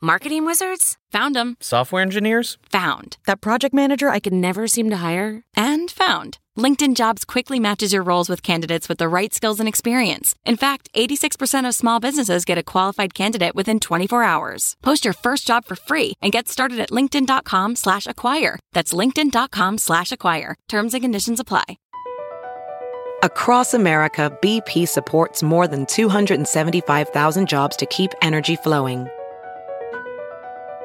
Marketing wizards? Found them. Software engineers? Found. That project manager I could never seem to hire? And found. LinkedIn Jobs quickly matches your roles with candidates with the right skills and experience. In fact, 86% of small businesses get a qualified candidate within 24 hours. Post your first job for free and get started at linkedin.com/acquire. That's linkedin.com/acquire. Terms and conditions apply. Across America, BP supports more than 275,000 jobs to keep energy flowing.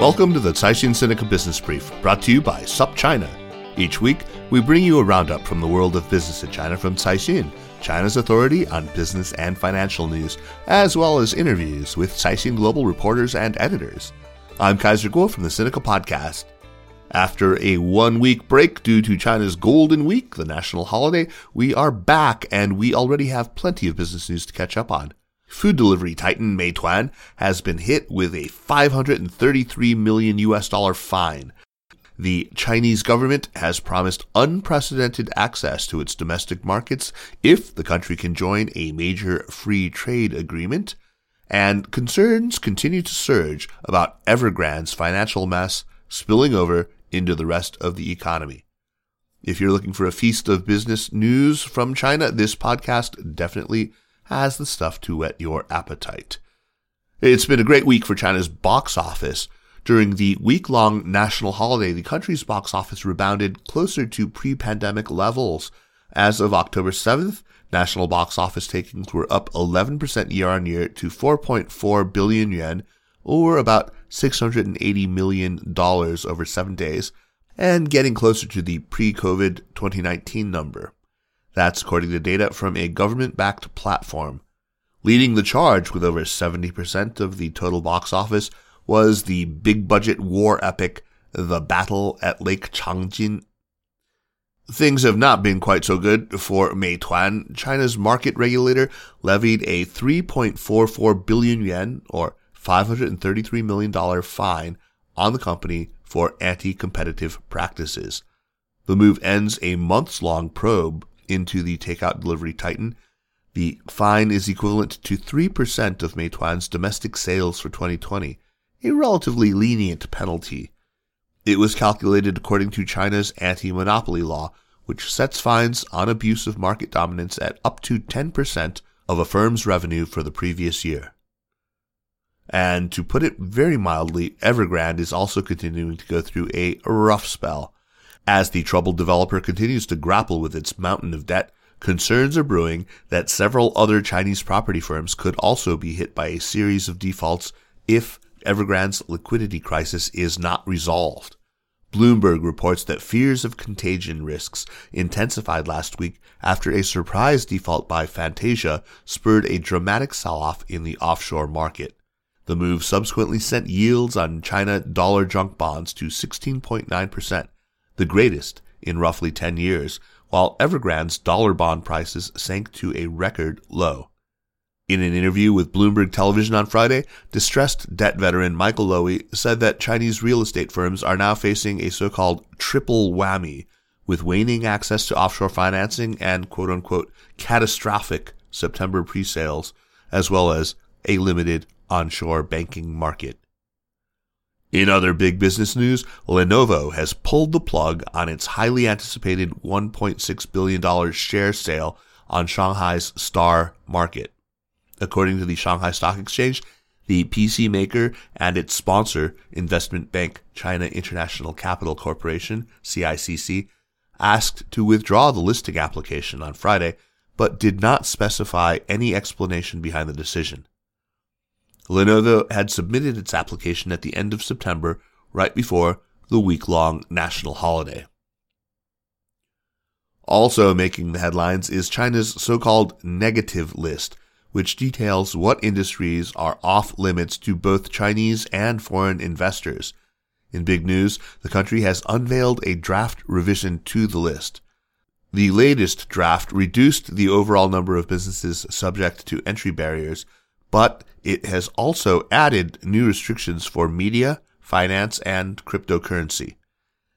Welcome to the Caixin-Sinica Business Brief, brought to you by SupChina. Each week, we bring you a roundup from the world of business in China from Caixin, China's authority on business and financial news, as well as interviews with Caixin Global reporters and editors. I'm Kaiser Guo from the Sinica Podcast. After a one-week break due to China's Golden Week, the national holiday, we are back and we already have plenty of business news to catch up on. Food delivery titan Meituan has been hit with a $533 million fine. The Chinese government has promised unprecedented access to its domestic markets if the country can join a major free trade agreement. And concerns continue to surge about Evergrande's financial mess spilling over into the rest of the economy. If you're looking for a feast of business news from China, this podcast definitely has the stuff to whet your appetite. It's been a great week for China's box office. During the week-long national holiday, the country's box office rebounded closer to pre-pandemic levels. As of October 7th, national box office takings were up 11% year-on-year to 4.4 billion yuan, or about $680 million over 7 days, and getting closer to the pre-COVID 2019 number. That's according to data from a government-backed platform. Leading the charge with over 70% of the total box office was the big-budget war epic, The Battle at Lake Changjin. Things have not been quite so good for Meituan. China's market regulator levied a 3.44 billion yuan, or $533 million fine, on the company for anti-competitive practices. The move ends a months-long probe into the takeout delivery titan. The fine is equivalent to 3% of Meituan's domestic sales for 2020, a relatively lenient penalty. It was calculated according to China's anti-monopoly law, which sets fines on abuse of market dominance at up to 10% of a firm's revenue for the previous year. And to put it very mildly, Evergrande is also continuing to go through a rough spell. As the troubled developer continues to grapple with its mountain of debt, concerns are brewing that several other Chinese property firms could also be hit by a series of defaults if Evergrande's liquidity crisis is not resolved. Bloomberg reports that fears of contagion risks intensified last week after a surprise default by Fantasia spurred a dramatic sell-off in the offshore market. The move subsequently sent yields on China dollar junk bonds to 16.9%. the greatest in roughly 10 years, while Evergrande's dollar bond prices sank to a record low. In an interview with Bloomberg Television on Friday, distressed debt veteran Michael Lowy said that Chinese real estate firms are now facing a so-called triple whammy, with waning access to offshore financing and quote-unquote catastrophic September pre-sales, as well as a limited onshore banking market. In other big business news, Lenovo has pulled the plug on its highly anticipated $1.6 billion share sale on Shanghai's Star Market. According to the Shanghai Stock Exchange, the PC maker and its sponsor, investment bank China International Capital Corporation, CICC, asked to withdraw the listing application on Friday, but did not specify any explanation behind the decision. Lenovo had submitted its application at the end of September, right before the week-long national holiday. Also making the headlines is China's so-called negative list, which details what industries are off-limits to both Chinese and foreign investors. In big news, the country has unveiled a draft revision to the list. The latest draft reduced the overall number of businesses subject to entry barriers, but it has also added new restrictions for media, finance, and cryptocurrency.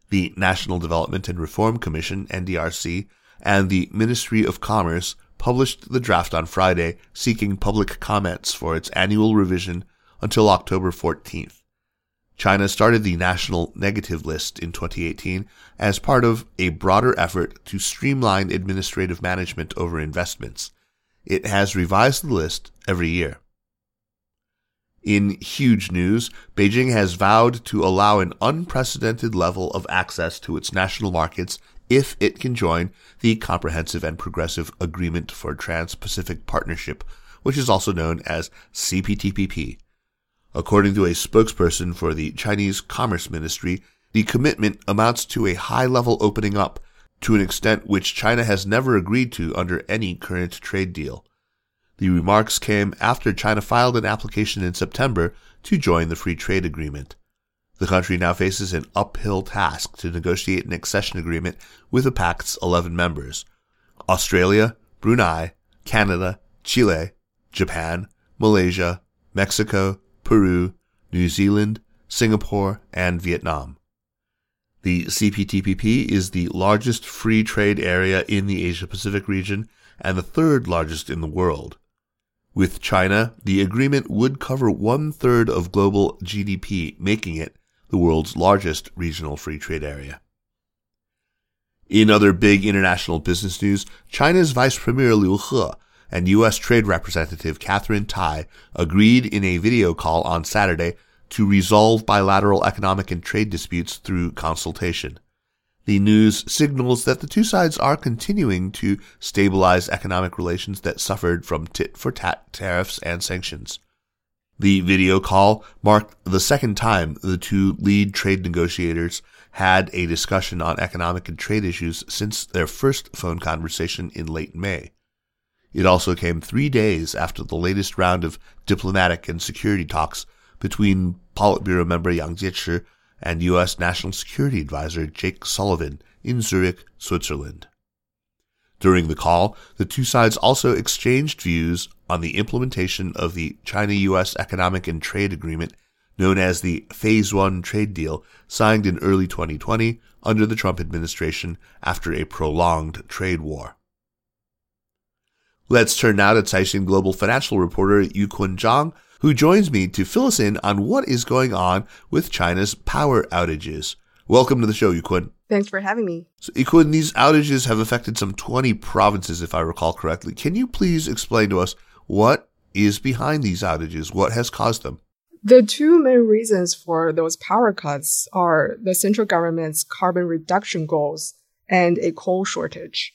The National Development and Reform Commission, NDRC, and the Ministry of Commerce published the draft on Friday, seeking public comments for its annual revision until October 14th. China started the national negative list in 2018 as part of a broader effort to streamline administrative management over investments. It has revised the list every year. In huge news, Beijing has vowed to allow an unprecedented level of access to its national markets if it can join the Comprehensive and Progressive Agreement for Trans-Pacific Partnership, which is also known as CPTPP. According to a spokesperson for the Chinese Commerce Ministry, the commitment amounts to a high-level opening up, to an extent which China has never agreed to under any current trade deal. The remarks came after China filed an application in September to join the Free Trade Agreement. The country now faces an uphill task to negotiate an accession agreement with the pact's 11 members: Australia, Brunei, Canada, Chile, Japan, Malaysia, Mexico, Peru, New Zealand, Singapore, and Vietnam. The CPTPP is the largest free trade area in the Asia-Pacific region and the third largest in the world. With China, the agreement would cover one-third of global GDP, making it the world's largest regional free trade area. In other big international business news, China's Vice Premier Liu He and U.S. Trade Representative Katherine Tai agreed in a video call on Saturday to resolve bilateral economic and trade disputes through consultation. The news signals that the two sides are continuing to stabilize economic relations that suffered from tit-for-tat tariffs and sanctions. The video call marked the second time the two lead trade negotiators had a discussion on economic and trade issues since their first phone conversation in late May. It also came 3 days after the latest round of diplomatic and security talks between Politburo member Yang Jiechi and U.S. National Security Advisor Jake Sullivan in Zurich, Switzerland. During the call, the two sides also exchanged views on the implementation of the China-U.S. Economic and Trade Agreement, known as the Phase 1 Trade Deal, signed in early 2020 under the Trump administration after a prolonged trade war. Let's turn now to Caixin Global Financial reporter Yukun Zhang, who joins me to fill us in on what is going on with China's power outages. Welcome to the show, Yukun. Thanks for having me. So, Yukun, these outages have affected some 20 provinces, if I recall correctly. Can you please explain to us what is behind these outages? What has caused them? The two main reasons for those power cuts are the central government's carbon reduction goals and a coal shortage.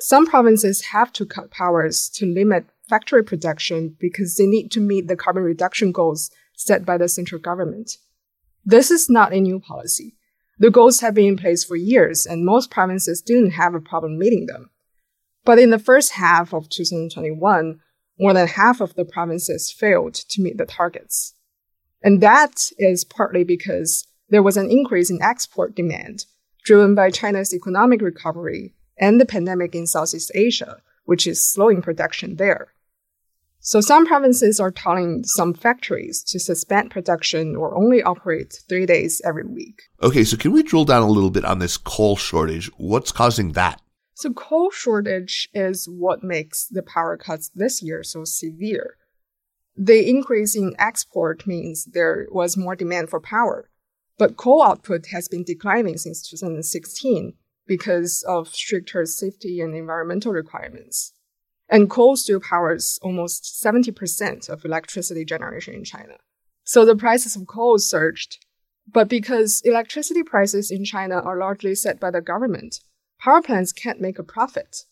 Some provinces have to cut powers to limit factory production because they need to meet the carbon reduction goals set by the central government. This is not a new policy. The goals have been in place for years, and most provinces didn't have a problem meeting them. But in the first half of 2021, more than half of the provinces failed to meet the targets. And that is partly because there was an increase in export demand, driven by China's economic recovery and the pandemic in Southeast Asia, which is slowing production there. So some provinces are telling some factories to suspend production or only operate 3 days every week. Okay, so can we drill down a little bit on this coal shortage? What's causing that? So coal shortage is what makes the power cuts this year so severe. The increase in export means there was more demand for power, but coal output has been declining since 2016. Because of stricter safety and environmental requirements. And coal still powers almost 70% of electricity generation in China. So the prices of coal surged. But because electricity prices in China are largely set by the government, power plants can't make a profit.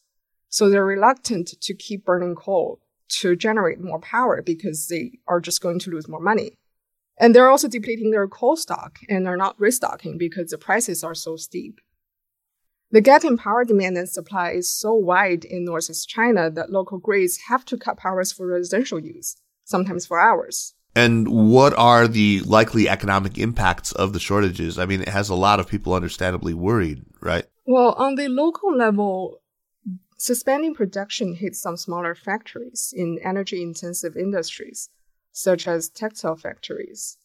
So they're reluctant to keep burning coal to generate more power because they are just going to lose more money. And they're also depleting their coal stock and are not restocking because the prices are so steep. The gap in power demand and supply is so wide in northeast China that local grids have to cut powers for residential use, sometimes for hours. And what are the likely economic impacts of the shortages? I mean, it has a lot of people understandably worried, right? Well, on the local level, suspending production hits some smaller factories in energy-intensive industries, such as textile factories.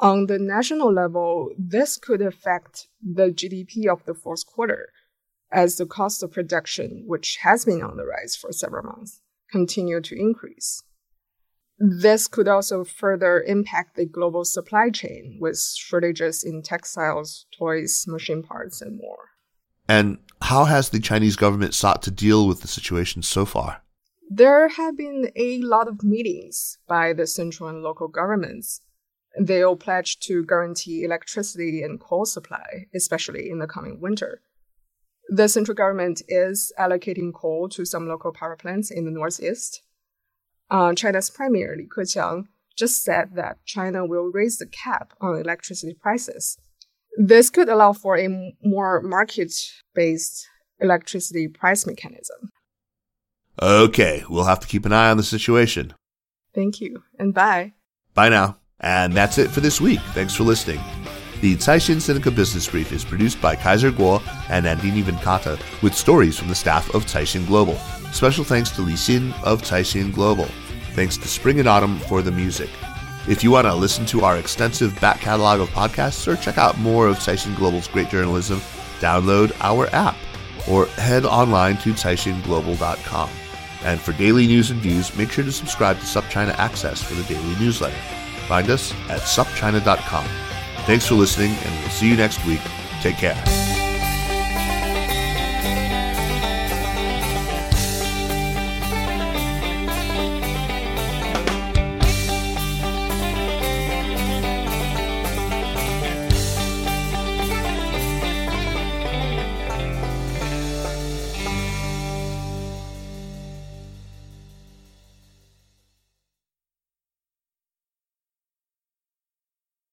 On the national level, this could affect the GDP of the fourth quarter, as the cost of production, which has been on the rise for several months, continued to increase. This could also further impact the global supply chain with shortages in textiles, toys, machine parts, and more. And how has the Chinese government sought to deal with the situation so far? There have been a lot of meetings by the central and local governments. They all pledged to guarantee electricity and coal supply, especially in the coming winter. The central government is allocating coal to some local power plants in the northeast. China's Premier Li Keqiang just said that China will raise the cap on electricity prices. This could allow for a more market-based electricity price mechanism. Okay, we'll have to keep an eye on the situation. Thank you, and bye. Bye now. And that's it for this week. Thanks for listening. The Caixin-Sinica Business Brief is produced by Kaiser Guo and Andini Venkata with stories from the staff of Caixin Global. Special thanks to Li Xin of Caixin Global. Thanks to Spring and Autumn for the music. If you want to listen to our extensive back catalog of podcasts or check out more of Caixin Global's great journalism, download our app or head online to caixinglobal.com. And for daily news and views, make sure to subscribe to SupChina Access for the daily newsletter. Find us at SupChina.com. Thanks for listening, and we'll see you next week. Take care.